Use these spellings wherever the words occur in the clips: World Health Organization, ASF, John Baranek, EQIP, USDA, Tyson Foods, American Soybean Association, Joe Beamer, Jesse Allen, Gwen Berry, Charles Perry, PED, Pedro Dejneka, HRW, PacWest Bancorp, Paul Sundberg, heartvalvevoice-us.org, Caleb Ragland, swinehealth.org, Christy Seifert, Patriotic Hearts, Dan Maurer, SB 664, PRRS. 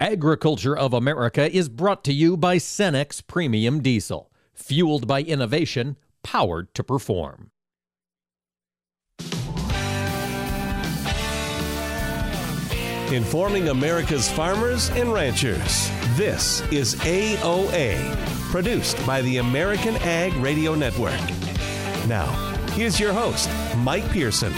Agriculture of America is brought to you by Cenex Premium Diesel, fueled by innovation, powered to perform. Informing America's farmers and ranchers, this is AOA, produced by the American Ag Radio Network. Now, here's your host, Mike Pearson.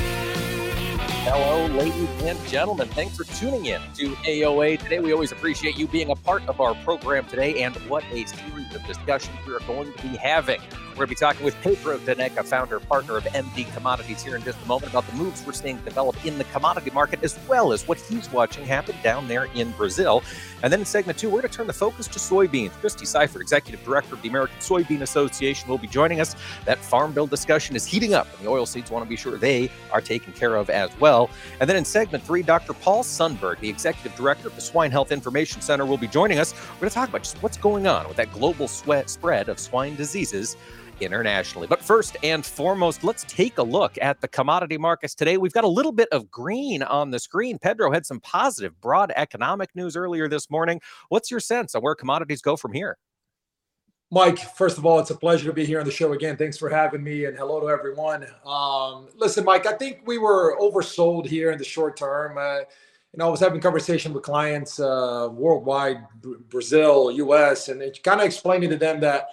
Hello, ladies and gentlemen. Thanks for tuning in to AOA today. We always appreciate you being a part of our program today, and what a series of discussions we are going to be having. We're going to be talking with Pedro Dejneka, founder and partner of MD Commodities, here in just a moment about the moves we're seeing develop in the commodity market, as well as what he's watching happen down there in Brazil. And then in segment two, we're going to turn the focus to soybeans. Christy Seifert, executive director of the American Soybean Association, will be joining us. That farm bill discussion is heating up, and the oilseeds want to be sure they are taken care of as well. And then in segment three, Dr. Paul Sundberg, the executive director of the Swine Health Information Center, will be joining us. We're going to talk about just what's going on with that global spread of swine diseases internationally. But first and foremost, let's take a look at the commodity markets today. We've got a little bit of green on the screen. Pedro had some positive broad economic news earlier this morning. What's your sense on where commodities go from here? Mike, first of all, it's a pleasure to be here on the show again. Thanks for having me, and hello to everyone. Listen, Mike, I think we were oversold here in the short term. I was having conversation with clients worldwide, Brazil, U.S., and it kind of explaining to them that,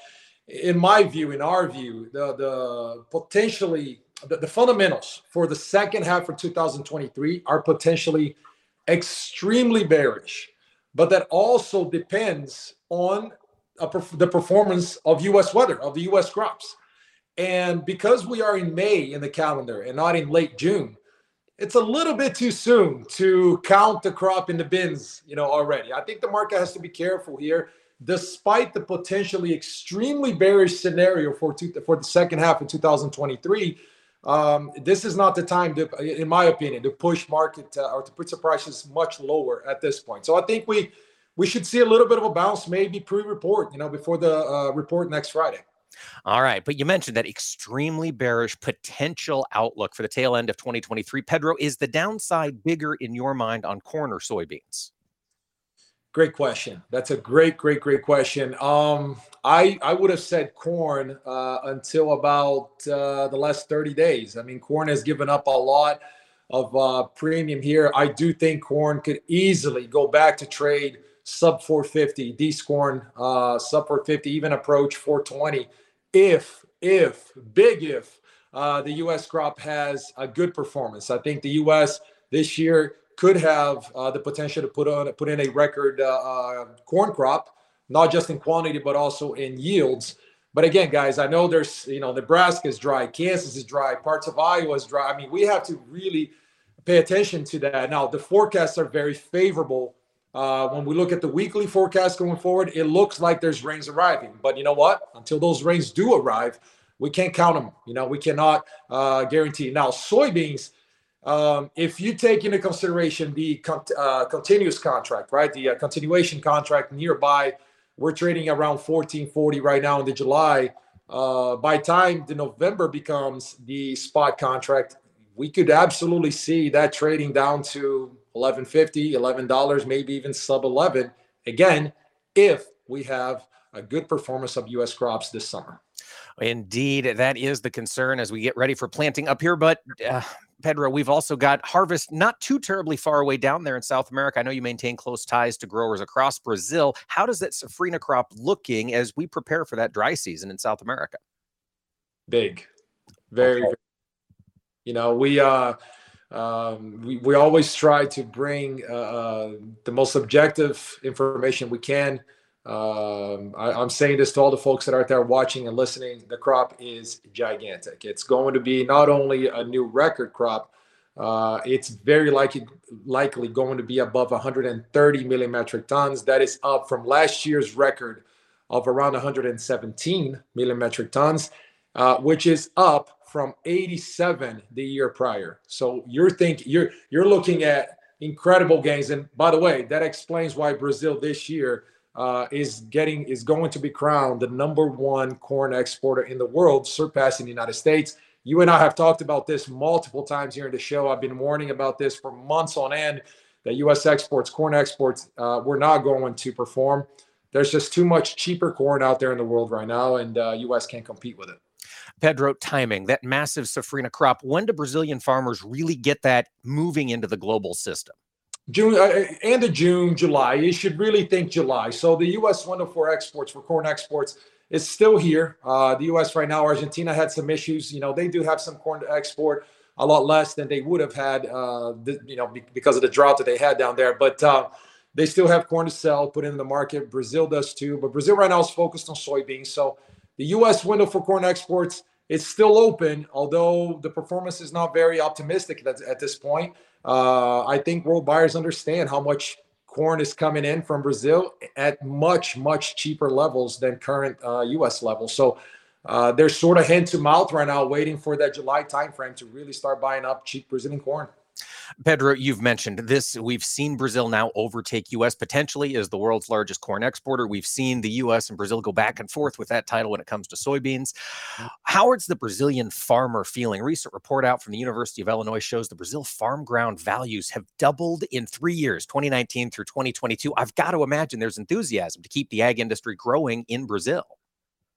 in my view, in our view, the fundamentals for the second half of 2023 are potentially extremely bearish, but that also depends on the performance of U.S. weather, of the U.S. crops. And because we are in May in the calendar and not in late June, it's a little bit too soon to count the crop in the bins, already. I think the market has to be careful here. Despite the potentially extremely bearish scenario for the second half of 2023, this is not the time, in my opinion, to push market or to put the prices much lower at this point. So I think we should see a little bit of a bounce, maybe pre-report, before the report next Friday. All right. But you mentioned that extremely bearish potential outlook for the tail end of 2023. Pedro, is the downside bigger in your mind on corn or soybeans? Great question. That's a great question. I would have said corn until about the last 30 days. I mean, corn has given up a lot of premium here. I do think corn could easily go back to trade sub 450, these corn sub 450, even approach 420 if the U.S. crop has a good performance. I think the U.S. this year could have the potential to put in a record corn crop, not just in quantity, but also in yields. But again, guys, I know there's, Nebraska is dry, Kansas is dry, parts of Iowa is dry. I mean, we have to really pay attention to that. Now, the forecasts are very favorable. When we look at the weekly forecast going forward, it looks like there's rains arriving. But you know what? Until those rains do arrive, we can't count them. We cannot guarantee. Now, soybeans, if you take into consideration the continuous contract, right, the continuation contract nearby, we're trading around 1440 right now in the July. By time the November becomes the spot contract, we could absolutely see that trading down to $11.50, $11, maybe even sub 11, again, if we have a good performance of U.S. crops this summer. Indeed, that is the concern as we get ready for planting up here. But Pedro, we've also got harvest not too terribly far away down there in South America. I know you maintain close ties to growers across Brazil. How does that safrinha crop looking as we prepare for that dry season in South America? Big, very, okay. We always try to bring the most objective information we can. I'm saying this to all the folks that are out there watching and listening. The crop is gigantic. It's going to be not only a new record crop, it's very likely going to be above 130 million metric tons. That is up from last year's record of around 117 million metric tons, which is up from 87 the year prior. So you're looking at incredible gains. And by the way, that explains why Brazil this year is going to be crowned the number one corn exporter in the world, surpassing the United States. You and I have talked about this multiple times here in the show. I've been warning about this for months on end, that U.S. exports, corn exports, we're not going to perform. There's just too much cheaper corn out there in the world right now, and U.S. can't compete with it. Pedro, timing, that massive safrinha crop, when do Brazilian farmers really get that moving into the global system? June, end of June, July. You should really think July. So the U.S. window for exports, for corn exports, is still here. The U.S. right now, Argentina had some issues. You know, they do have some corn to export, a lot less than they would have had, because of the drought that they had down there. But they still have corn to sell, put in the market. Brazil does too. But Brazil right now is focused on soybeans. So the U.S. window for corn exports is still open, although the performance is not very optimistic at this point. I think world buyers understand how much corn is coming in from Brazil at much, much cheaper levels than current U.S. levels. So they're sort of hand to mouth right now, waiting for that July timeframe to really start buying up cheap Brazilian corn. Pedro, you've mentioned this. We've seen Brazil now overtake U.S. potentially as the world's largest corn exporter. We've seen the U.S. and Brazil go back and forth with that title when it comes to soybeans. Howard's the Brazilian farmer feeling? A recent report out from the University of Illinois shows the Brazil farm ground values have doubled in 3 years, 2019 through 2022. I've got to imagine there's enthusiasm to keep the ag industry growing in Brazil.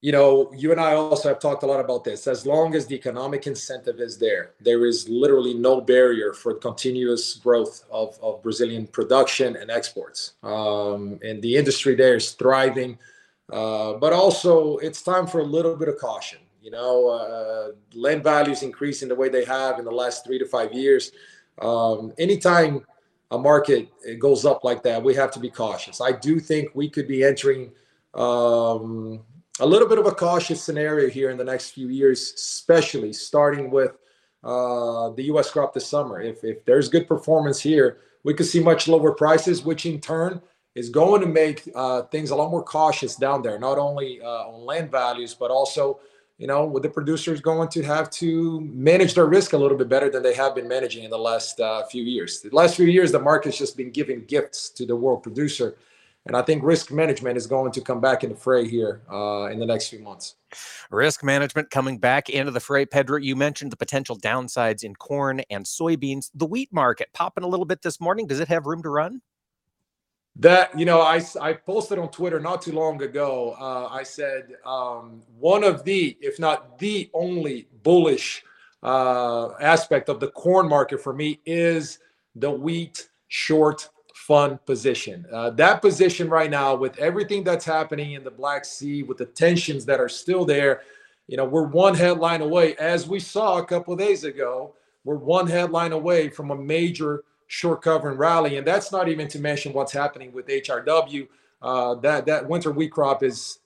You know, you and I also have talked a lot about this. As long as the economic incentive is there, there is literally no barrier for continuous growth of Brazilian production and exports. And the industry there is thriving. But also, it's time for a little bit of caution. You know, land values increasing the way they have in the last 3 to 5 years. Anytime a market goes up like that, we have to be cautious. I do think we could be entering a little bit of a cautious scenario here in the next few years, especially starting with the U.S. crop this summer. If there's good performance here, we could see much lower prices, which in turn is going to make things a lot more cautious down there, not only on land values, but also, you know, with the producers going to have to manage their risk a little bit better than they have been managing in the last few years. The last few years, the market's just been giving gifts to the world producer. And I think risk management is going to come back into fray here in the next few months. Risk management coming back into the fray. Pedro, you mentioned the potential downsides in corn and soybeans. The wheat market popping a little bit this morning. Does it have room to run? That, you know, I posted on Twitter not too long ago. I said one of the, if not the only bullish aspect of the corn market for me is the wheat short fund position. That position right now, with everything that's happening in the Black Sea, with the tensions that are still there, you know, we're one headline away, as we saw a couple of days ago, we're one headline away from a major short covering rally. And that's not even to mention what's happening with HRW. That winter wheat crop is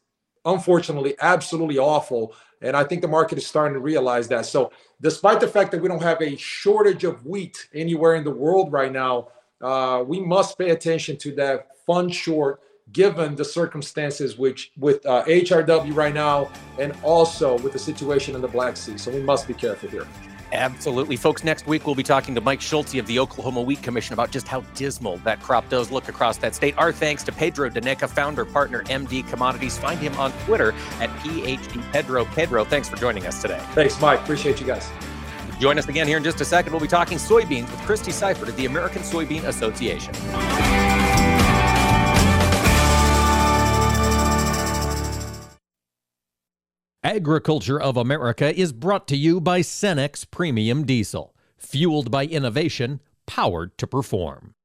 unfortunately absolutely awful. And I think the market is starting to realize that. So despite the fact that we don't have a shortage of wheat anywhere in the world right now, we must pay attention to that fund short, given the circumstances which with HRW right now, and also with the situation in the Black Sea. So we must be careful here. Absolutely. Folks, next week we'll be talking to Mike Schulte of the Oklahoma Wheat Commission about just how dismal that crop does look across that state. Our thanks to Pedro Dejneka, founder, partner, MD Commodities. Find him on Twitter at PhDPedro. Pedro, thanks for joining us today. Thanks, Mike. Appreciate you guys. Join us again here in just a second. We'll be talking soybeans with Christy Seifert of the American Soybean Association. Agriculture of America is brought to you by Cenex Premium Diesel. Fueled by innovation, powered to perform.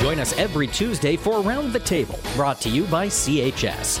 Join us every Tuesday for Around the Table, brought to you by CHS,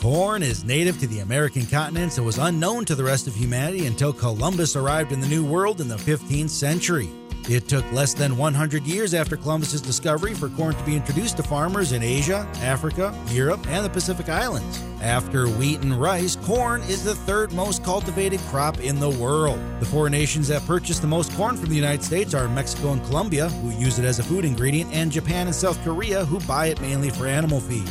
Corn is native to the American continent and was unknown to the rest of humanity until Columbus arrived in the New World in the 15th century. It took less than 100 years after Columbus's discovery for corn to be introduced to farmers in Asia, Africa, Europe, and the Pacific Islands. After wheat and rice, corn is the third most cultivated crop in the world. The four nations that purchase the most corn from the United States are Mexico and Colombia, who use it as a food ingredient, and Japan and South Korea, who buy it mainly for animal feed.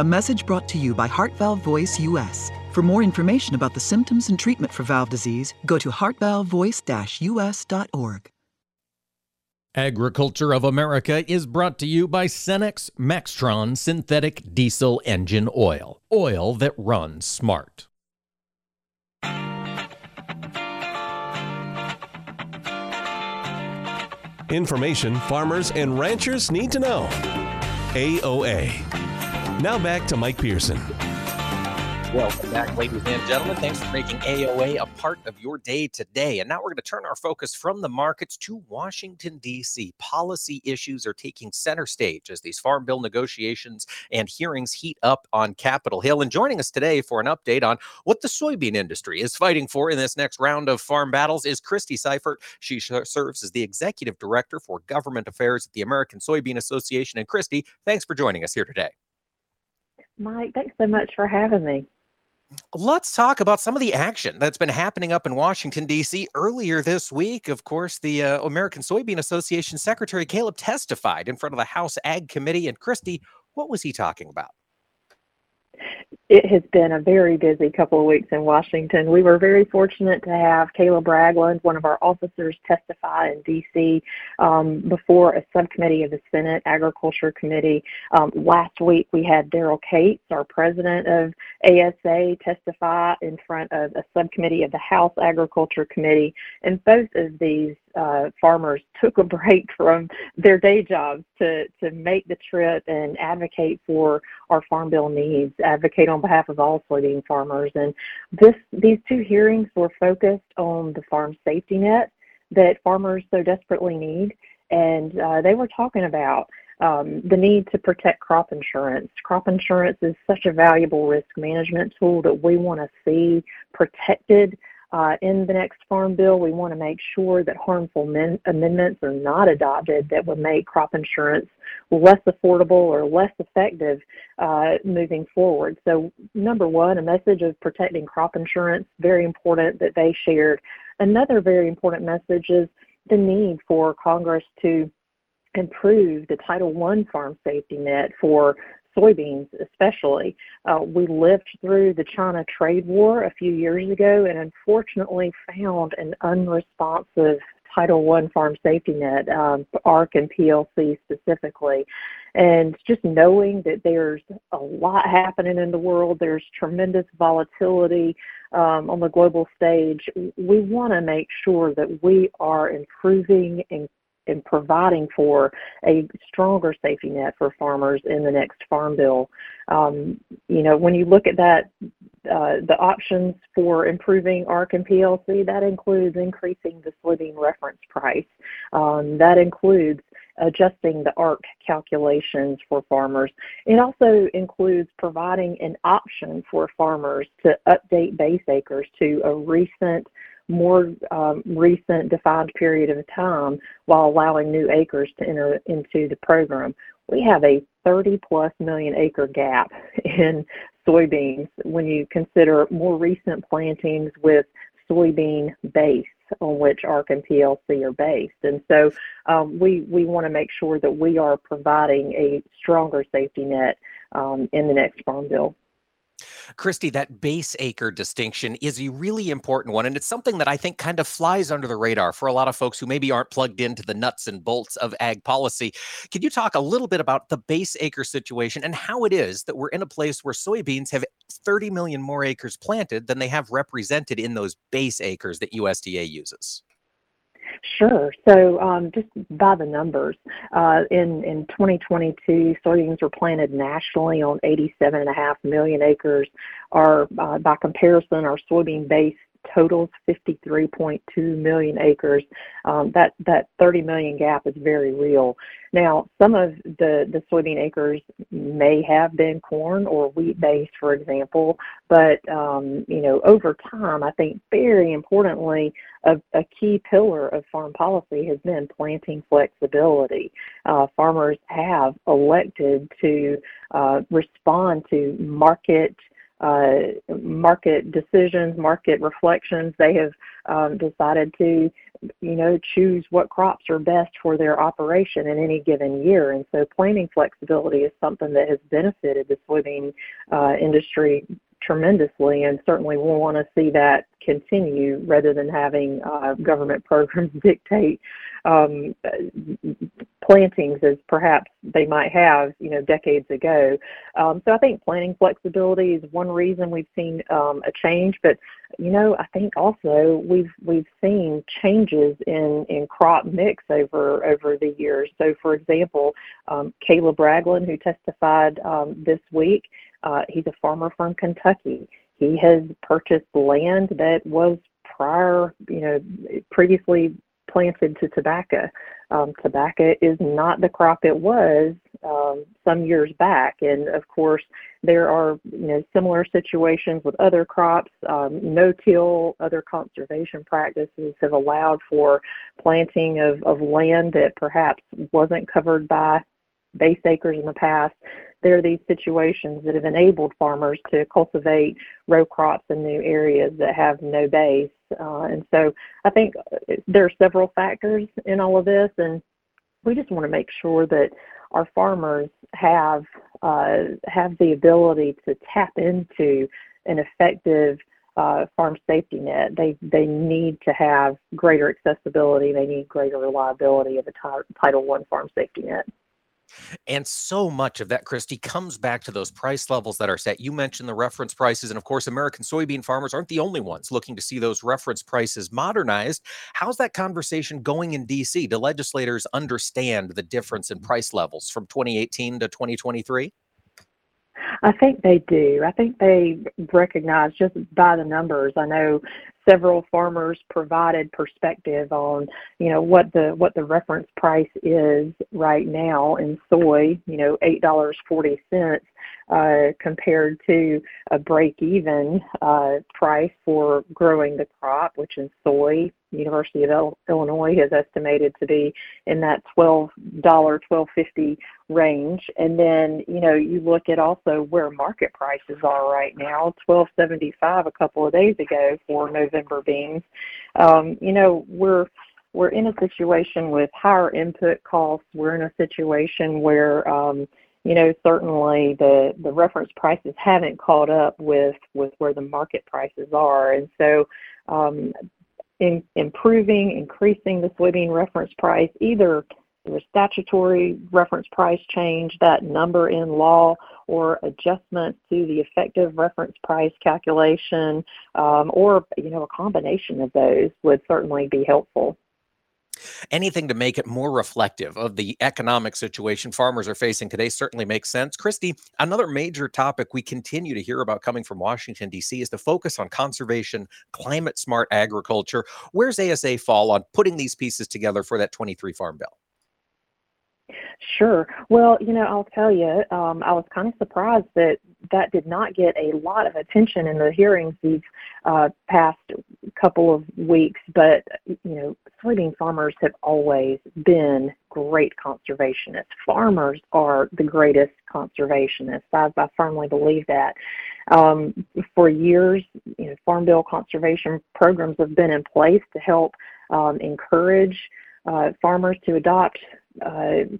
A message brought to you by Heart Valve Voice US. For more information about the symptoms and treatment for valve disease, go to heartvalvevoice-us.org. Agriculture of America is brought to you by Cenex Maxtron Synthetic Diesel Engine Oil. Oil that runs smart. Information farmers and ranchers need to know. AOA. Now back to Mike Pearson. Welcome back, ladies and gentlemen. Thanks for making AOA a part of your day today. And now we're going to turn our focus from the markets to Washington, D.C. Policy issues are taking center stage as these farm bill negotiations and hearings heat up on Capitol Hill. And joining us today for an update on what the soybean industry is fighting for in this next round of farm battles is Christy Seifert. She serves as the Executive Director for Government Affairs at the American Soybean Association. And Christy, thanks for joining us here today. Mike, thanks so much for having me. Let's talk about some of the action that's been happening up in Washington, D.C. Earlier this week, of course, the American Soybean Association Secretary Caleb testified in front of the House Ag Committee. And Christy, what was he talking about? It has been a very busy couple of weeks in Washington. We were very fortunate to have Kayla Bragland, one of our officers, testify in D.C. Before a subcommittee of the Senate Agriculture Committee. Last week we had Daryl Cates, our president of ASA, testify in front of a subcommittee of the House Agriculture Committee. And both of these farmers took a break from their day jobs to make the trip and advocate for our farm bill needs, advocate on behalf of all soybean farmers. And these two hearings were focused on the farm safety net that farmers so desperately need. And they were talking about the need to protect crop insurance. Crop insurance is such a valuable risk management tool that we want to see protected in the next farm bill. We want to make sure that harmful amendments are not adopted that would make crop insurance less affordable or less effective moving forward. So number one, a message of protecting crop insurance, very important that they shared. Another very important message is the need for Congress to improve the Title I farm safety net for soybeans especially. We lived through the China trade war a few years ago and unfortunately found an unresponsive Title I Farm Safety Net, ARC and PLC specifically. And just knowing that there's a lot happening in the world, there's tremendous volatility on the global stage, we want to make sure that we are improving and providing for a stronger safety net for farmers in the next Farm Bill. You know, when you look at that, the options for improving ARC and PLC, that includes increasing the soybean reference price. That includes adjusting the ARC calculations for farmers. It also includes providing an option for farmers to update base acres to a more recent defined period of time while allowing new acres to enter into the program. We have a 30+ million acre gap in soybeans when you consider more recent plantings with soybean base on which ARC and PLC are based. And so we want to make sure that we are providing a stronger safety net in the next Farm Bill. Christy, that base acre distinction is a really important one, and it's something that I think kind of flies under the radar for a lot of folks who maybe aren't plugged into the nuts and bolts of ag policy. Can you talk a little bit about the base acre situation and how it is that we're in a place where soybeans have 30 million more acres planted than they have represented in those base acres that USDA uses? Sure. So just by the numbers, in 2022, soybeans were planted nationally on 87.5 million acres. By comparison, our soybean base totals 53.2 million acres. That 30 million gap is very real. Now, some of the soybean acres may have been corn or wheat-based, for example, but you know, over time, I think very importantly, a key pillar of farm policy has been planting flexibility. Farmers have elected to respond to market decisions, market reflections. They have decided to, you know, choose what crops are best for their operation in any given year. And so planting flexibility is something that has benefited the soybean industry tremendously, and certainly we'll want to see that continue rather than having government programs dictate plantings as perhaps they might have, you know, decades ago. So I think planting flexibility is one reason we've seen a change, but, you know, I think also we've seen changes in crop mix over the years. So, for example, Kayla Bragland, who testified this week, he's a farmer from Kentucky. He has purchased land that was previously planted to tobacco. Tobacco is not the crop it was some years back, and of course there are, you know, similar situations with other crops. No-till, other conservation practices have allowed for planting of land that perhaps wasn't covered by base acres in the past. There are these situations that have enabled farmers to cultivate row crops in new areas that have no base. And so I think there are several factors in all of this, and we just want to make sure that our farmers have the ability to tap into an effective farm safety net. They need to have greater accessibility. They need greater reliability of a Title I farm safety net. And so much of that, Christy, comes back to those price levels that are set. You mentioned the reference prices, and of course, American soybean farmers aren't the only ones looking to see those reference prices modernized. How's that conversation going in D.C.? Do legislators understand the difference in price levels from 2018 to 2023? I think they do. I think they recognize just by the numbers. I know several farmers provided perspective on, you know, what the reference price is right now in soy, you know, $8.40 compared to a break-even price for growing the crop, which in soy, University of Illinois has estimated to be in that $12.50 range. And then, you know, you look at also where market prices are right now, $12.75 a couple of days ago for November beans. You know, we're in a situation with higher input costs. We're in a situation where, you know, certainly the reference prices haven't caught up with where the market prices are. And so increasing the soybean reference price, either through a statutory reference price change, that number in law, or adjustment to the effective reference price calculation, or a combination of those would certainly be helpful. Anything to make it more reflective of the economic situation farmers are facing today certainly makes sense. Christy, another major topic we continue to hear about coming from Washington, D.C. is the focus on conservation, climate-smart agriculture. Where's ASA fall on putting these pieces together for that 23 Farm Bill? Sure. Well, I'll tell you, I was kind of surprised that did not get a lot of attention in the hearings these past couple of weeks. But, soybean farmers have always been great conservationists. Farmers are the greatest conservationists. I firmly believe that. For years, Farm Bill conservation programs have been in place to help encourage farmers to adopt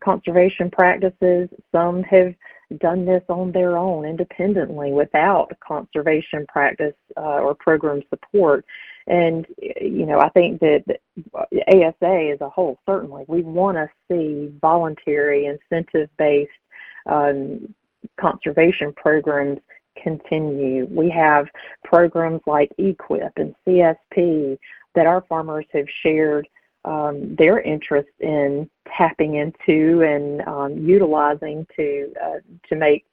conservation practices. Some have done this on their own independently without conservation practice or program support. And, I think that ASA as a whole, certainly, we want to see voluntary incentive-based conservation programs continue. We have programs like EQIP and CSP that our farmers have shared their interest in tapping into and utilizing to make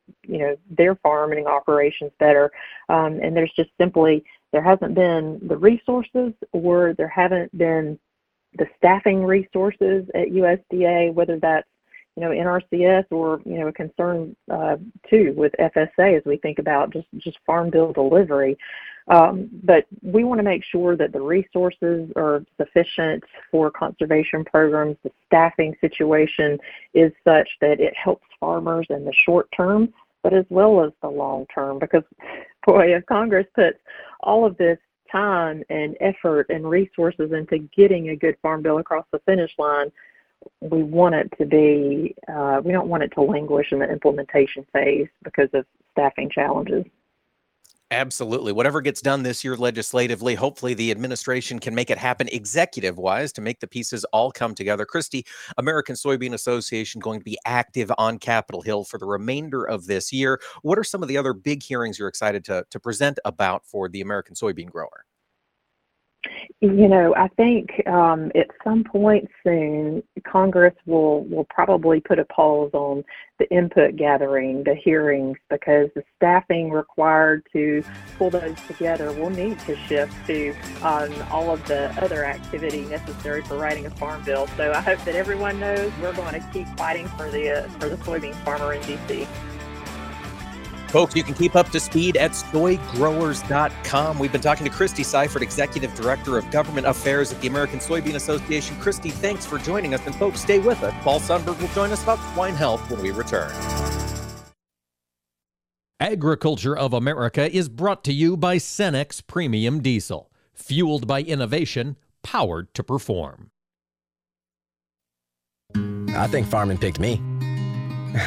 their farming operations better. And there's just simply there hasn't been the resources, or there haven't been the staffing resources at USDA, whether that's NRCS or a concern too with FSA as we think about just farm bill delivery. But we want to make sure that the resources are sufficient for conservation programs. The staffing situation is such that it helps farmers in the short term, but as well as the long term, because, boy, if Congress puts all of this time and effort and resources into getting a good farm bill across the finish line, we want it to be, we don't want it to languish in the implementation phase because of staffing challenges. Absolutely. Whatever gets done this year legislatively, hopefully the administration can make it happen executive-wise to make the pieces all come together. Christy, American Soybean Association going to be active on Capitol Hill for the remainder of this year. What are some of the other big hearings you're excited to present about for the American soybean grower? I think at some point soon, Congress will probably put a pause on the input gathering, the hearings, because the staffing required to pull those together will need to shift to all of the other activity necessary for writing a farm bill. So I hope that everyone knows we're going to keep fighting for the soybean farmer in D.C. Folks, you can keep up to speed at soygrowers.com. We've been talking to Christy Seifert, Executive Director of Government Affairs at the American Soybean Association. Christy, thanks for joining us. And folks, stay with us. Paul Sundberg will join us about swine health when we return. Agriculture of America is brought to you by Cenex Premium Diesel. Fueled by innovation, powered to perform. I think farming picked me.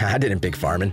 I didn't pick farming.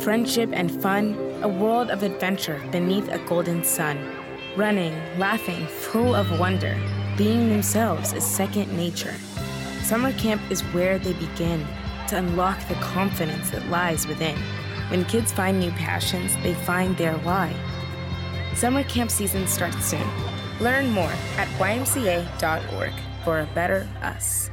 Friendship and fun, a world of adventure beneath a golden sun. Running, laughing, full of wonder, being themselves is second nature. Summer camp is where they begin to unlock the confidence that lies within. When kids find new passions, they find their why. Summer camp season starts soon. Learn more at ymca.org for a better us.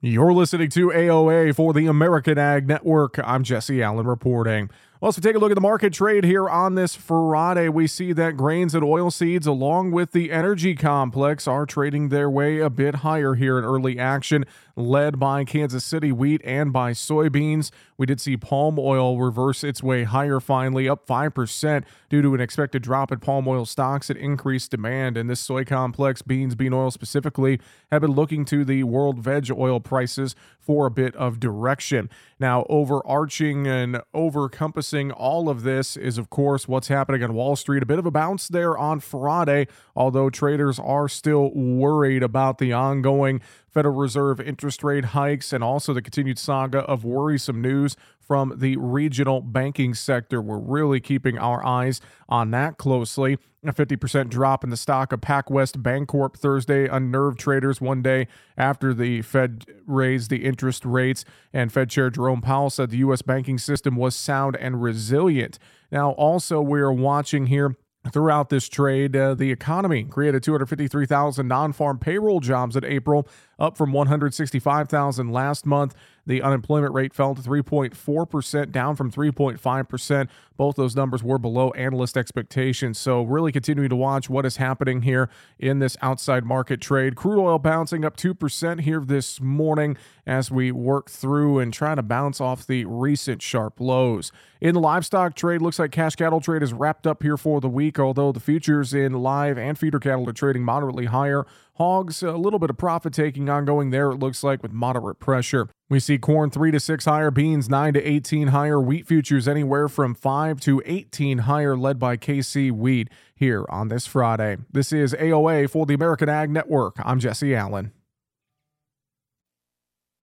You're listening to AOA for the American Ag Network. I'm Jesse Allen reporting. Well, as we take a look at the market trade here on this Friday, we see that grains and oilseeds, along with the energy complex, are trading their way a bit higher here in early action, led by Kansas City wheat and by soybeans. We did see palm oil reverse its way higher finally, up 5% due to an expected drop in palm oil stocks and increased demand. And this soy complex, beans, bean oil specifically, have been looking to the world veg oil prices for a bit of direction. Now, overarching and over-compassing all of this is, of course, what's happening on Wall Street. A bit of a bounce there on Friday, although traders are still worried about the ongoing Federal Reserve interest rate hikes and also the continued saga of worrisome news from the regional banking sector. We're really keeping our eyes on that closely. A 50% drop in the stock of PacWest Bancorp Thursday unnerved traders one day after the Fed raised the interest rates, and Fed Chair Jerome Powell said the U.S. banking system was sound and resilient. Now, also, we're watching here throughout this trade, the economy created 253,000 non-farm payroll jobs in April, up from 165,000 last month. The unemployment rate fell to 3.4%, down from 3.5%. Both those numbers were below analyst expectations. So really continuing to watch what is happening here in this outside market trade. Crude oil bouncing up 2% here this morning as we work through and try to bounce off the recent sharp lows. In the livestock trade, looks like cash cattle trade is wrapped up here for the week, although the futures in live and feeder cattle are trading moderately higher. Hogs, a little bit of profit taking ongoing there, it looks like, with moderate pressure. We see corn 3 to 6 higher, beans 9 to 18 higher, wheat futures anywhere from 5 to 18 higher, led by KC wheat here on this Friday. This is AOA for the American Ag Network. I'm Jesse Allen.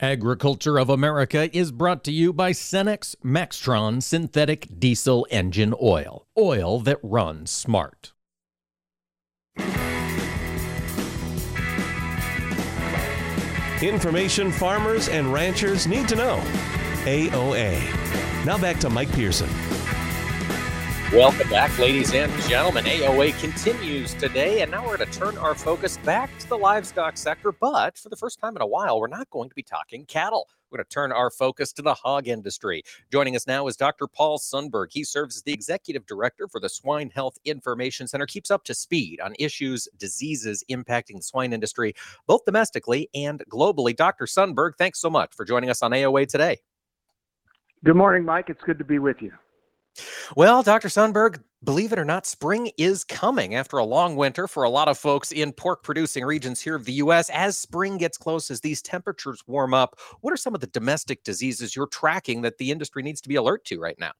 Agriculture of America is brought to you by Cenex Maxtron Synthetic Diesel Engine Oil. Oil that runs smart. Information farmers and ranchers need to know. AOA. Now back to Mike Pearson. Welcome back, ladies and gentlemen. AOA continues today, and now we're going to turn our focus back to the livestock sector. But for the first time in a while, we're not going to be talking cattle. We're going to turn our focus to the hog industry. Joining us now is Dr. Paul Sundberg. He serves as the executive director for the Swine Health Information Center, keeps up to speed on issues, diseases impacting the swine industry, both domestically and globally. Dr. Sundberg, thanks so much for joining us on AOA today. Good morning, Mike. It's good to be with you. Well, Dr. Sundberg, believe it or not, spring is coming after a long winter for a lot of folks in pork-producing regions here of the U.S. As spring gets close, as these temperatures warm up, what are some of the domestic diseases you're tracking that the industry needs to be alert to right now?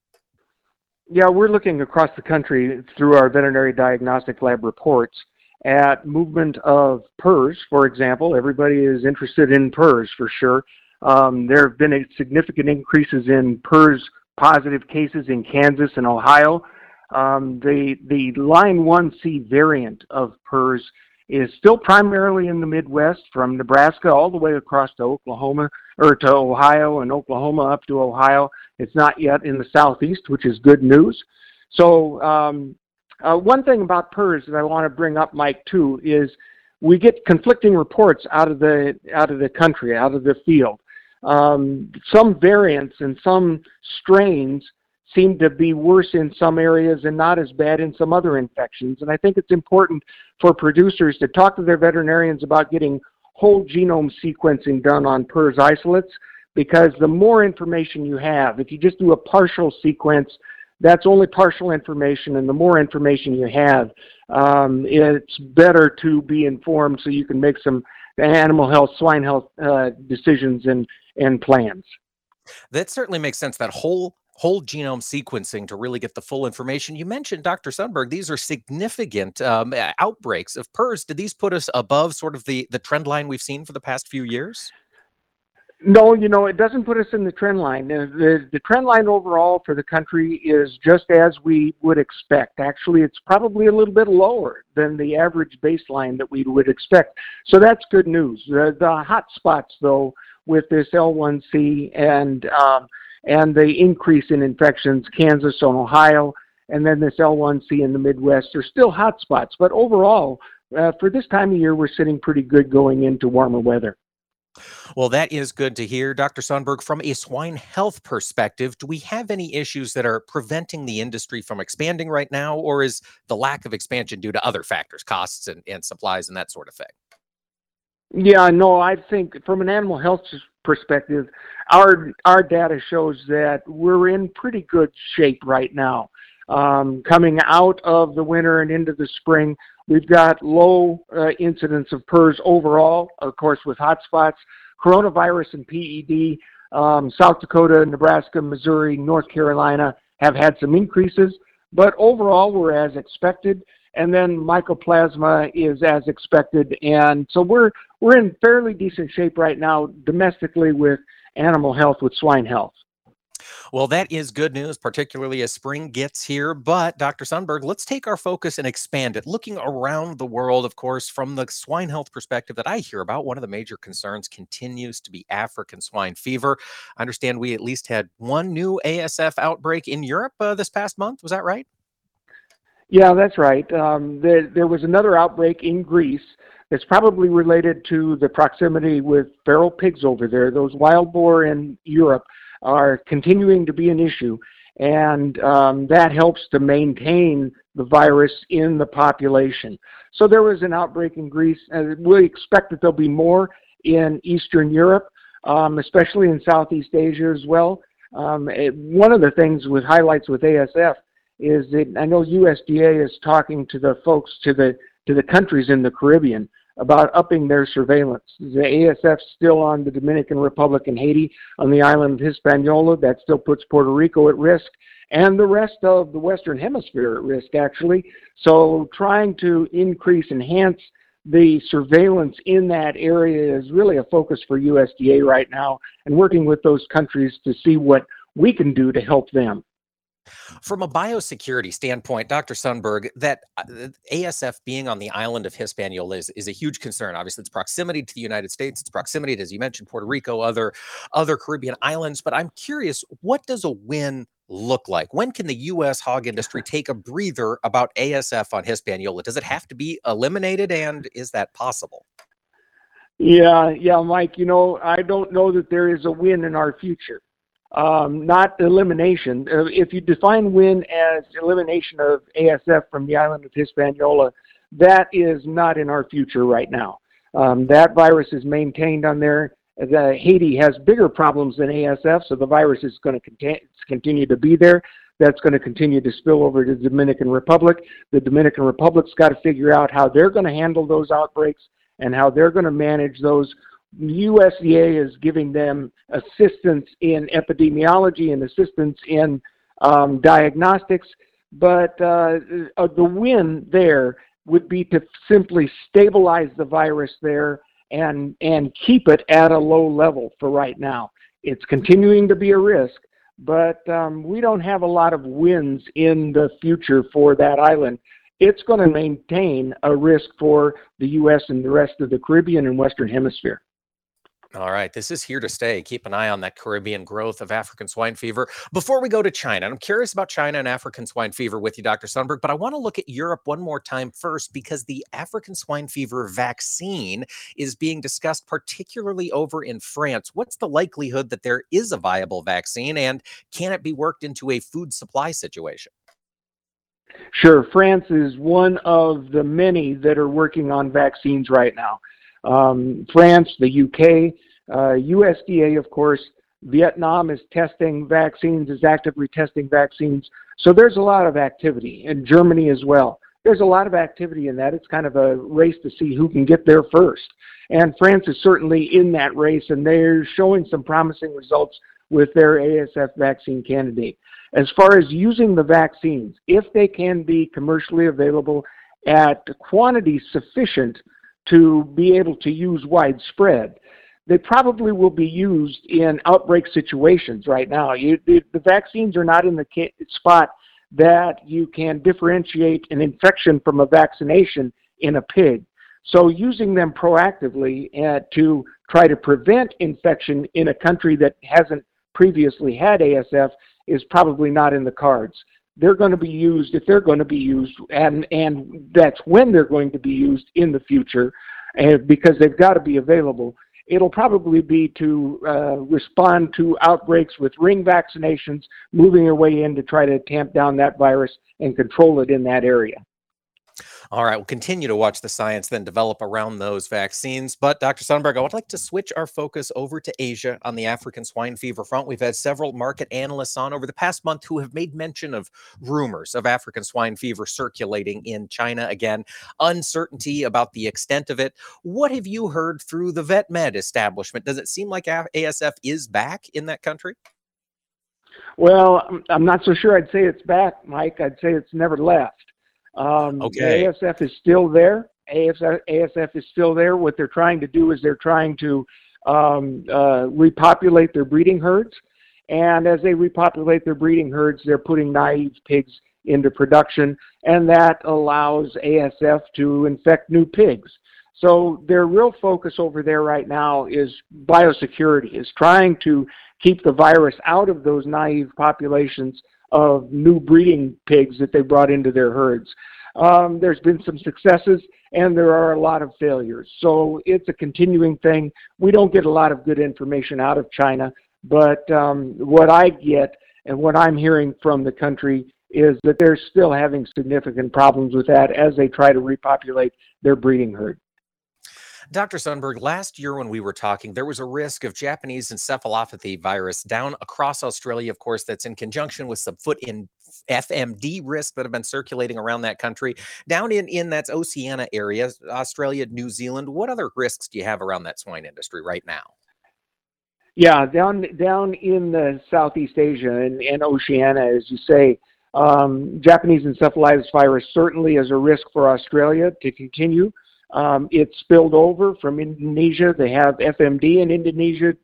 Yeah, we're looking across the country through our veterinary diagnostic lab reports at movement of PRRS, for example. Everybody is interested in PRRS for sure. There have been significant increases in PRRS positive cases in Kansas and Ohio. The line 1C variant of PRRS is still primarily in the Midwest, from Nebraska all the way across to Oklahoma, or to Ohio, and Oklahoma up to Ohio. It's not yet in the Southeast, which is good news. So one thing about PRRS that I want to bring up, Mike, too, is we get conflicting reports out of the country, out of the field. Some variants and some strains seem to be worse in some areas and not as bad in some other infections. And I think it's important for producers to talk to their veterinarians about getting whole genome sequencing done on PRRS isolates, because the more information you have, if you just do a partial sequence, that's only partial information, and the more information you have, it's better to be informed so you can make some animal health, swine health decisions and plans. That certainly makes sense, that whole genome sequencing to really get the full information. You mentioned, Dr. Sundberg, these are significant outbreaks of PRRS. Did these put us above sort of the trend line we've seen for the past few years? No, you know, it doesn't put us in the trend line. The trend line overall for the country is just as we would expect. Actually, it's probably a little bit lower than the average baseline that we would expect. So that's good news. The hot spots, though, with this L1C and the increase in infections, Kansas and Ohio, and then this L1C in the Midwest are still hot spots. But overall, for this time of year, we're sitting pretty good going into warmer weather. Well, that is good to hear. Dr. Sundberg, from a swine health perspective, do we have any issues that are preventing the industry from expanding right now, or is the lack of expansion due to other factors, costs and supplies and that sort of thing? Yeah, no, I think from an animal health perspective, our data shows that we're in pretty good shape right now. Coming out of the winter and into the spring, we've got low incidence of PRRS overall, of course, with hotspots, coronavirus and PED. South Dakota, Nebraska, Missouri, North Carolina have had some increases, but overall we're as expected. And then mycoplasma is as expected. And so we're in fairly decent shape right now domestically with animal health, with swine health. Well, that is good news, particularly as spring gets here. But, Dr. Sundberg, let's take our focus and expand it. Looking around the world, of course, from the swine health perspective that I hear about, one of the major concerns continues to be African swine fever. I understand we at least had one new ASF outbreak in Europe this past month. Was that right? Yeah, that's right. There was another outbreak in Greece. It's probably related to the proximity with feral pigs over there. Those wild boar in Europe are continuing to be an issue, and that helps to maintain the virus in the population. So there was an outbreak in Greece, and we expect that there'll be more in Eastern Europe, especially in Southeast Asia as well. One of the things with highlights with ASF is that I know USDA is talking to the folks, to the countries in the Caribbean about upping their surveillance. The ASF's still on the Dominican Republic and Haiti, on the island of Hispaniola. That still puts Puerto Rico at risk and the rest of the Western Hemisphere at risk, actually. So trying to enhance the surveillance in that area is really a focus for USDA right now, and working with those countries to see what we can do to help them. From a biosecurity standpoint, Dr. Sundberg, that ASF being on the island of Hispaniola is a huge concern. Obviously, it's proximity to the United States. It's proximity to, as you mentioned, Puerto Rico, other Caribbean islands. But I'm curious, what does a win look like? When can the U.S. hog industry take a breather about ASF on Hispaniola? Does it have to be eliminated, and is that possible? Yeah, Mike, you know, I don't know that there is a win in our future. Not elimination. If you define win as elimination of ASF from the island of Hispaniola, that is not in our future right now. That virus is maintained on there. Haiti has bigger problems than ASF, so the virus is going to continue to be there. That's going to continue to spill over to the Dominican Republic. The Dominican Republic's got to figure out how they're going to handle those outbreaks and how they're going to manage those. USDA is giving them assistance in epidemiology and assistance in diagnostics, but the win there would be to simply stabilize the virus there and keep it at a low level for right now. It's continuing to be a risk, but we don't have a lot of wins in the future for that island. It's going to maintain a risk for the U.S. and the rest of the Caribbean and Western Hemisphere. All right. This is here to stay. Keep an eye on that Caribbean growth of African swine fever. Before we go to China, I'm curious about China and African swine fever with you, Dr. Sundberg, but I want to look at Europe one more time first, because the African swine fever vaccine is being discussed, particularly over in France. What's the likelihood that there is a viable vaccine, and can it be worked into a food supply situation? Sure. France is one of the many that are working on vaccines right now. France, the UK, USDA, of course, Vietnam is testing vaccines, is actively testing vaccines. So there's a lot of activity, and Germany as well. There's a lot of activity in that. It's kind of a race to see who can get there first. And France is certainly in that race, and they're showing some promising results with their ASF vaccine candidate. As far as using the vaccines, if they can be commercially available at quantity sufficient to be able to use widespread, they probably will be used in outbreak situations right now. The vaccines are not in the spot that you can differentiate an infection from a vaccination in a pig. So using them proactively to try to prevent infection in a country that hasn't previously had ASF is probably not in the cards. They're going to be used, if they're going to be used, and that's when they're going to be used in the future, because they've got to be available. It'll probably be to respond to outbreaks with ring vaccinations, moving their way in to try to tamp down that virus and control it in that area. All right, we'll continue to watch the science then develop around those vaccines. But Dr. Sundberg, I would like to switch our focus over to Asia on the African swine fever front. We've had several market analysts on over the past month who have made mention of rumors of African swine fever circulating in China again, uncertainty about the extent of it. What have you heard through the vet med establishment? Does it seem like ASF is back in that country? Well, I'm not so sure I'd say it's back, Mike. I'd say it's never left. Okay. ASF is still there. ASF is still there. What they're trying to do is they're trying to repopulate their breeding herds. And as they repopulate their breeding herds, they're putting naive pigs into production. And that allows ASF to infect new pigs. So their real focus over there right now is biosecurity, is trying to keep the virus out of those naive populations of new breeding pigs that they brought into their herds. There's been some successes, and there are a lot of failures. So it's a continuing thing. We don't get a lot of good information out of China, but what I get and what I'm hearing from the country is that they're still having significant problems with that as they try to repopulate their breeding herd. Dr. Sundberg, last year when we were talking, there was a risk of Japanese encephalopathy virus down across Australia. Of course, that's in conjunction with some foot in FMD risk that have been circulating around that country. Down in that Oceania area, Australia, New Zealand, what other risks do you have around that swine industry right now? Yeah, down in the Southeast Asia and Oceania, as you say, Japanese encephalitis virus certainly is a risk for Australia to continue. It spilled over from Indonesia. They have FMD in Indonesia.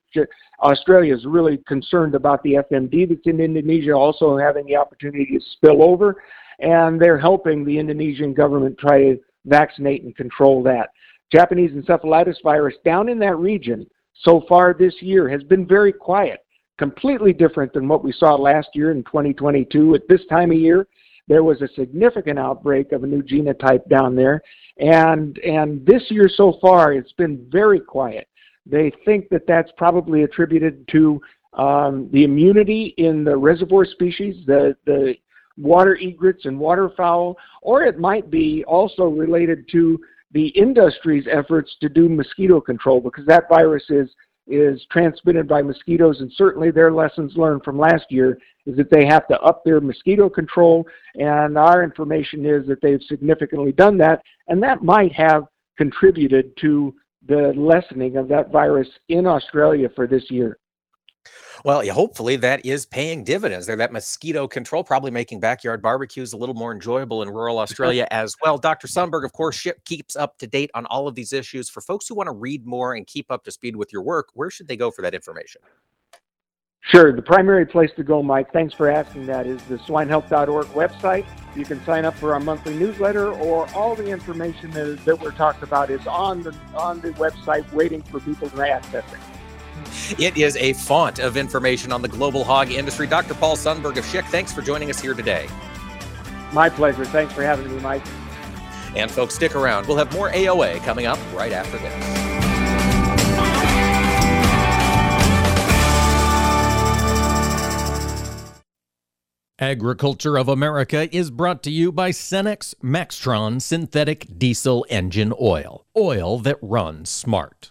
Australia is really concerned about the FMD that's in Indonesia also having the opportunity to spill over, and they're helping the Indonesian government try to vaccinate and control that. Japanese encephalitis virus down in that region so far this year has been very quiet, completely different than what we saw last year in 2022 at this time of year. There was a significant outbreak of a new genotype down there, and this year so far it's been very quiet. They think that that's probably attributed to the immunity in the reservoir species, the water egrets and waterfowl, or it might be also related to the industry's efforts to do mosquito control, because that virus is transmitted by mosquitoes, and certainly their lessons learned from last year is that they have to up their mosquito control, and our information is that they've significantly done that, and that might have contributed to the lessening of that virus in Australia for this year. Well, yeah, hopefully that is paying dividends there. That mosquito control probably making backyard barbecues a little more enjoyable in rural Australia as well. Dr. Sundberg, of course, keeps up to date on all of these issues. For folks who want to read more and keep up to speed with your work, where should they go for that information? Sure. The primary place to go, Mike, thanks for asking that, is the swinehealth.org website. You can sign up for our monthly newsletter, or all the information that we're talking about is on the website waiting for people to access it. It is a font of information on the global hog industry. Dr. Paul Sundberg of SCHIC, thanks for joining us here today. My pleasure. Thanks for having me, Mike. And folks, stick around. We'll have more AOA coming up right after this. Agriculture of America is brought to you by Cenex Maxtron Synthetic Diesel Engine Oil. Oil that runs smart.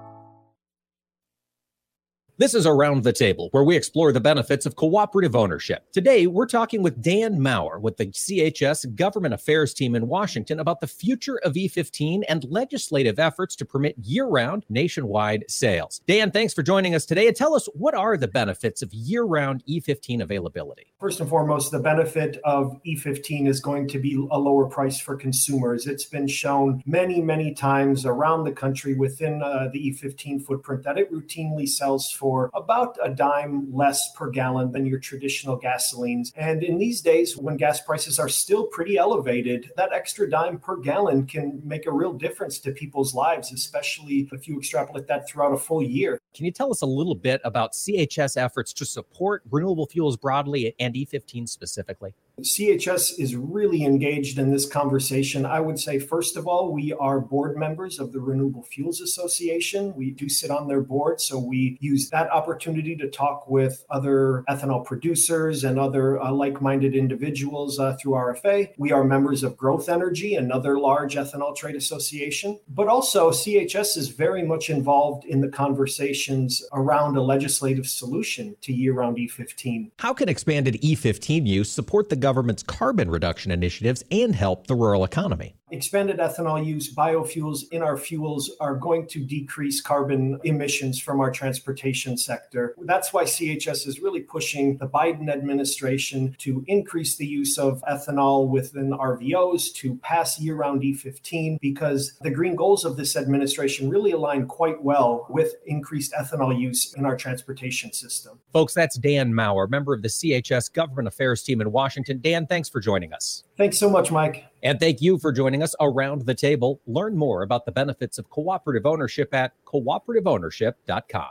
This is Around the Table, where we explore the benefits of cooperative ownership. Today, we're talking with Dan Maurer with the CHS Government Affairs Team in Washington about the future of E15 and legislative efforts to permit year-round nationwide sales. Dan, thanks for joining us today, and tell us, what are the benefits of year-round E15 availability? First and foremost, the benefit of E15 is going to be a lower price for consumers. It's been shown many, many times around the country within the E15 footprint that it routinely sells for about a dime less per gallon than your traditional gasolines. And in these days, when gas prices are still pretty elevated, that extra dime per gallon can make a real difference to people's lives, especially if you extrapolate that throughout a full year. Can you tell us a little bit about CHS efforts to support renewable fuels broadly and E15 specifically? CHS is really engaged in this conversation. I would say, first of all, we are board members of the Renewable Fuels Association. We do sit on their board, so we use that opportunity to talk with other ethanol producers and other like-minded individuals through RFA. We are members of Growth Energy, another large ethanol trade association. But also, CHS is very much involved in the conversations around a legislative solution to year-round E15. How can expanded E15 use support the government's carbon reduction initiatives and help the rural economy? Expanded ethanol use, biofuels in our fuels are going to decrease carbon emissions from our transportation sector. That's why CHS is really pushing the Biden administration to increase the use of ethanol within RVOs, to pass year-round E15, because the green goals of this administration really align quite well with increased ethanol use in our transportation system. Folks, that's Dan Maurer, member of the CHS Government Affairs Team in Washington. Dan, thanks for joining us. Thanks so much, Mike. And thank you for joining us around the table. Learn more about the benefits of cooperative ownership at cooperativeownership.com.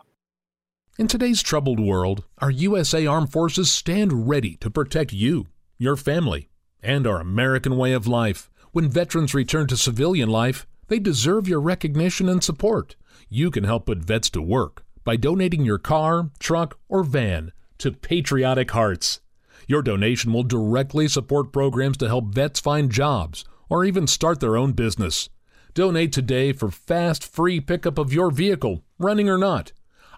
In today's troubled world, our USA Armed Forces stand ready to protect you, your family, and our American way of life. When veterans return to civilian life, they deserve your recognition and support. You can help put vets to work by donating your car, truck, or van to Patriotic Hearts. Your donation will directly support programs to help vets find jobs or even start their own business. Donate today for fast, free pickup of your vehicle, running or not.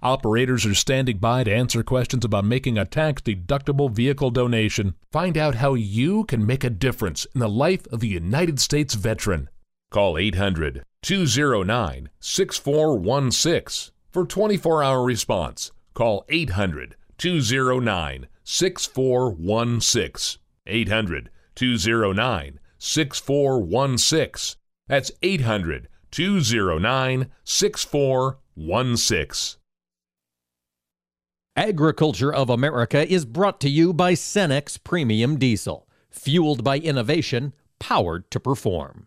Operators are standing by to answer questions about making a tax-deductible vehicle donation. Find out how you can make a difference in the life of a United States veteran. Call 800-209-6416 for 24-hour response. Call 800-209-6416. 6416. 800-209-6416. That's 800-209-6416. Agriculture of America is brought to you by Cenex Premium Diesel, fueled by innovation, powered to perform.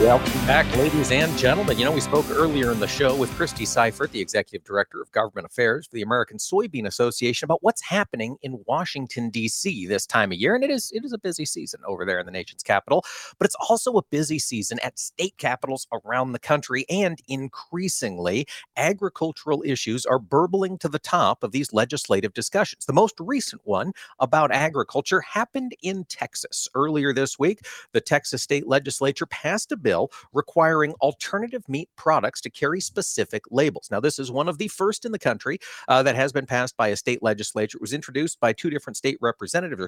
Welcome back, ladies and gentlemen. You know, we spoke earlier in the show with Christy Seifert, the Executive Director of Government Affairs for the American Soybean Association, about what's happening in Washington, D.C. this time of year. And it is a busy season over there in the nation's capital, but it's also a busy season at state capitals around the country. And increasingly, agricultural issues are burbling to the top of these legislative discussions. The most recent one about agriculture happened in Texas. Earlier this week, the Texas state legislature passed a bill requiring alternative meat products to carry specific labels. Now, this is one of the first in the country that has been passed by a state legislature. It was introduced by two different State Representative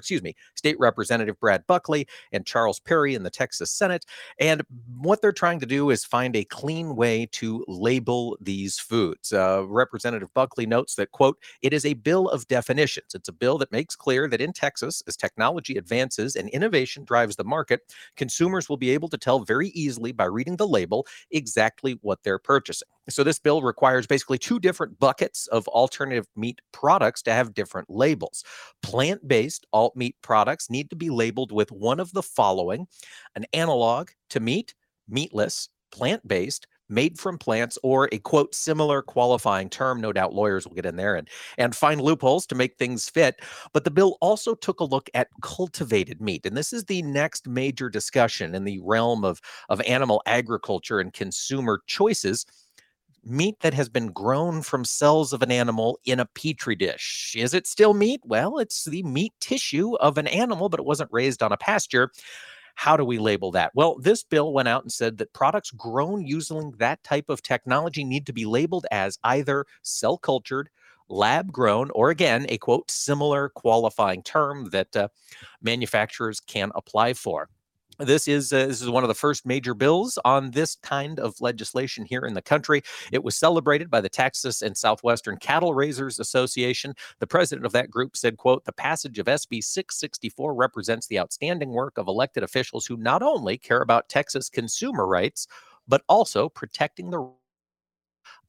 Brad Buckley and Charles Perry in the Texas Senate. And what they're trying to do is find a clean way to label these foods. Representative Buckley notes that, quote, it is a bill of definitions. It's a bill that makes clear that in Texas, as technology advances and innovation drives the market, consumers will be able to tell very easily by reading the label exactly what they're purchasing. So this bill requires basically two different buckets of alternative meat products to have different labels. Plant-based alt meat products need to be labeled with one of the following: an analog to meat, meatless, plant-based, made from plants, or a, quote, similar qualifying term. No doubt lawyers will get in there and find loopholes to make things fit. But the bill also took a look at cultivated meat. And this is the next major discussion in the realm of animal agriculture and consumer choices. Meat that has been grown from cells of an animal in a petri dish. Is it still meat? Well, it's the meat tissue of an animal, but it wasn't raised on a pasture. How do we label that? Well, this bill went out and said that products grown using that type of technology need to be labeled as either cell cultured, lab grown, or again, a, quote, similar qualifying term that manufacturers can apply for. This is one of the first major bills on this kind of legislation here in the country. It was celebrated by the Texas and Southwestern Cattle Raisers Association. The president of that group said, quote, the passage of SB 664 represents the outstanding work of elected officials who not only care about Texas consumer rights, but also protecting the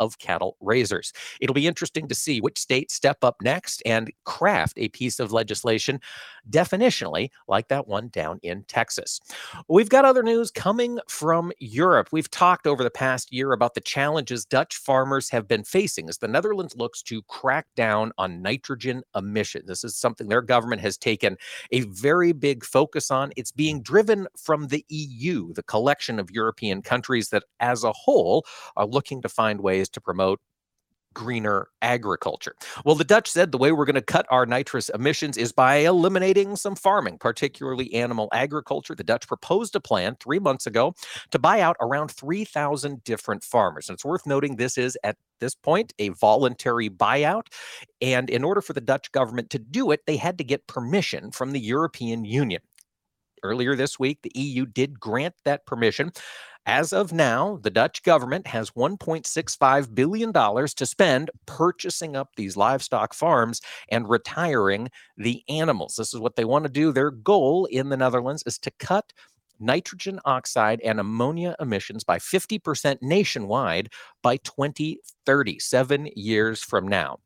of cattle raisers. It'll be interesting to see which states step up next and craft a piece of legislation definitionally like that one down in Texas. We've got other news coming from Europe. We've talked over the past year about the challenges Dutch farmers have been facing as the Netherlands looks to crack down on nitrogen emissions. This is something their government has taken a very big focus on. It's being driven from the EU, the collection of European countries that as a whole are looking to find ways to promote greener agriculture. Well, the Dutch said the way we're going to cut our nitrous emissions is by eliminating some farming, particularly animal agriculture. The Dutch proposed a plan 3 months ago to buy out around 3,000 different farmers. And it's worth noting this is at this point a voluntary buyout. And in order for the Dutch government to do it, they had to get permission from the European Union. Earlier this week, the EU did grant that permission. As of now, the Dutch government has $1.65 billion to spend purchasing up these livestock farms and retiring the animals. This is what they want to do. Their goal in the Netherlands is to cut nitrogen oxide and ammonia emissions by 50% nationwide by 2030, 7 years from now.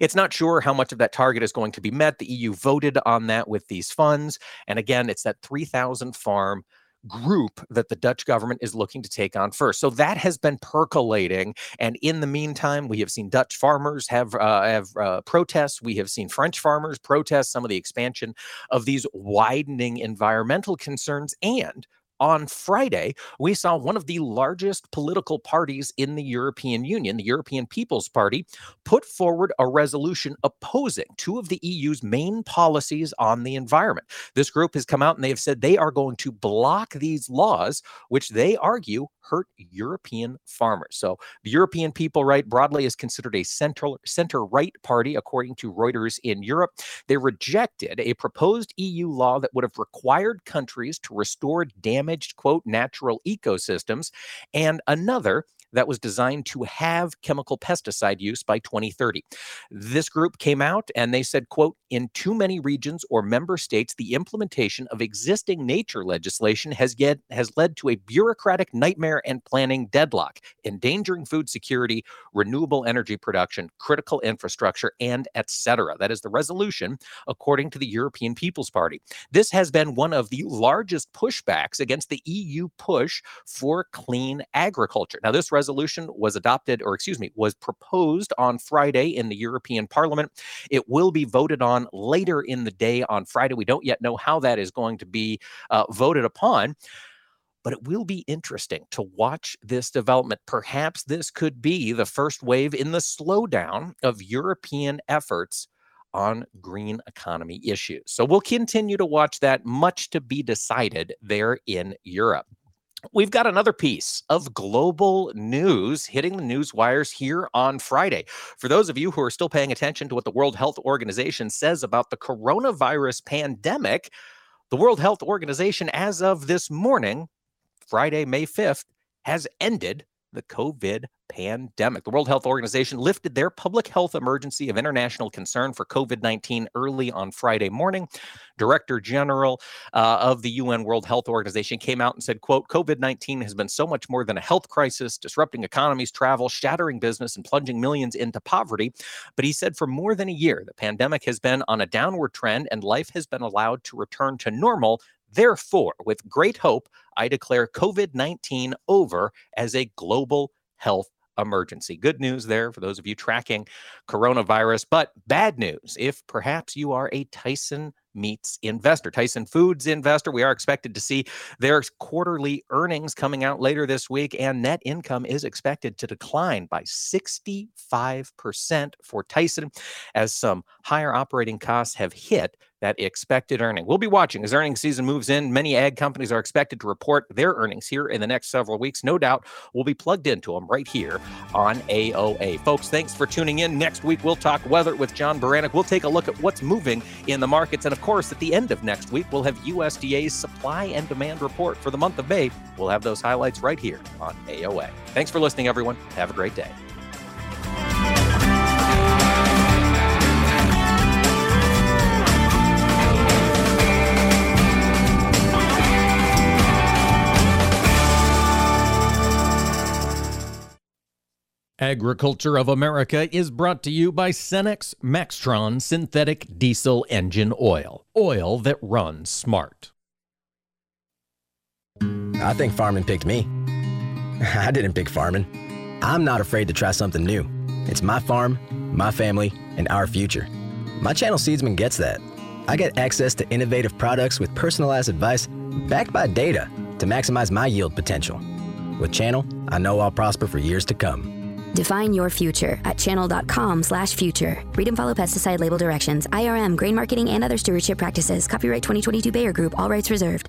It's not sure how much of that target is going to be met. The EU voted on that with these funds. And again, it's that 3,000 farm group that the Dutch government is looking to take on first. So that has been percolating. And in the meantime, we have seen Dutch farmers have protests. We have seen French farmers protest some of the expansion of these widening environmental concerns. And on Friday, we saw one of the largest political parties in the European Union, the European People's Party, put forward a resolution opposing two of the EU's main policies on the environment. This group has come out and they have said they are going to block these laws, which they argue hurt European farmers. So the European People Right broadly is considered a center-right party, according to Reuters in Europe. They rejected a proposed EU law that would have required countries to restore damaged, quote, natural ecosystems, and another that was designed to halve chemical pesticide use by 2030. This group came out and they said, quote, in too many regions or member states, the implementation of existing nature legislation has led to a bureaucratic nightmare and planning deadlock, endangering food security, renewable energy production, critical infrastructure, and et cetera. That is the resolution, according to the European People's Party. This has been one of the largest pushbacks against the EU push for clean agriculture. Now, this resolution was proposed on Friday in the European Parliament. It will be voted on later in the day on Friday. We don't yet know how that is going to be voted upon. But it will be interesting to watch this development. Perhaps this could be the first wave in the slowdown of European efforts on green economy issues. So we'll continue to watch that, much to be decided there in Europe. We've got another piece of global news hitting the news wires here on Friday. For those of you who are still paying attention to what the World Health Organization says about the coronavirus pandemic, the World Health Organization, as of this morning, Friday, May 5th, has ended the COVID pandemic. The World Health Organization lifted their public health emergency of international concern for COVID-19 early on Friday morning. Director General of the UN World Health Organization came out and said, quote, COVID-19 has been so much more than a health crisis, disrupting economies, travel, shattering business, and plunging millions into poverty. But he said for more than a year, the pandemic has been on a downward trend and life has been allowed to return to normal. Therefore, with great hope, I declare COVID-19 over as a global health emergency. Good news there for those of you tracking coronavirus, but bad news if perhaps you are a Tyson Meats investor, Tyson Foods investor. We are expected to see their quarterly earnings coming out later this week, and net income is expected to decline by 65% for Tyson as some higher operating costs have hit that expected earning. We'll be watching as earnings season moves in. Many ag companies are expected to report their earnings here in the next several weeks. No doubt we'll be plugged into them right here on AOA. Folks, thanks for tuning in. Next week, we'll talk weather with John Baranek. We'll take a look at what's moving in the markets. And of course, at the end of next week, we'll have USDA's supply and demand report for the month of May. We'll have those highlights right here on AOA. Thanks for listening, everyone. Have a great day. Agriculture of America is brought to you by Cenex Maxtron Synthetic Diesel Engine Oil. Oil that runs smart. I think farming picked me. I didn't pick farming. I'm not afraid to try something new. It's my farm, my family, and our future. My Channel Seedsman gets that. I get access to innovative products with personalized advice backed by data to maximize my yield potential. With Channel, I know I'll prosper for years to come. Define your future at channel.com/future. Read and follow pesticide label directions, IRM, grain marketing, and other stewardship practices. Copyright 2022 Bayer Group. All rights reserved.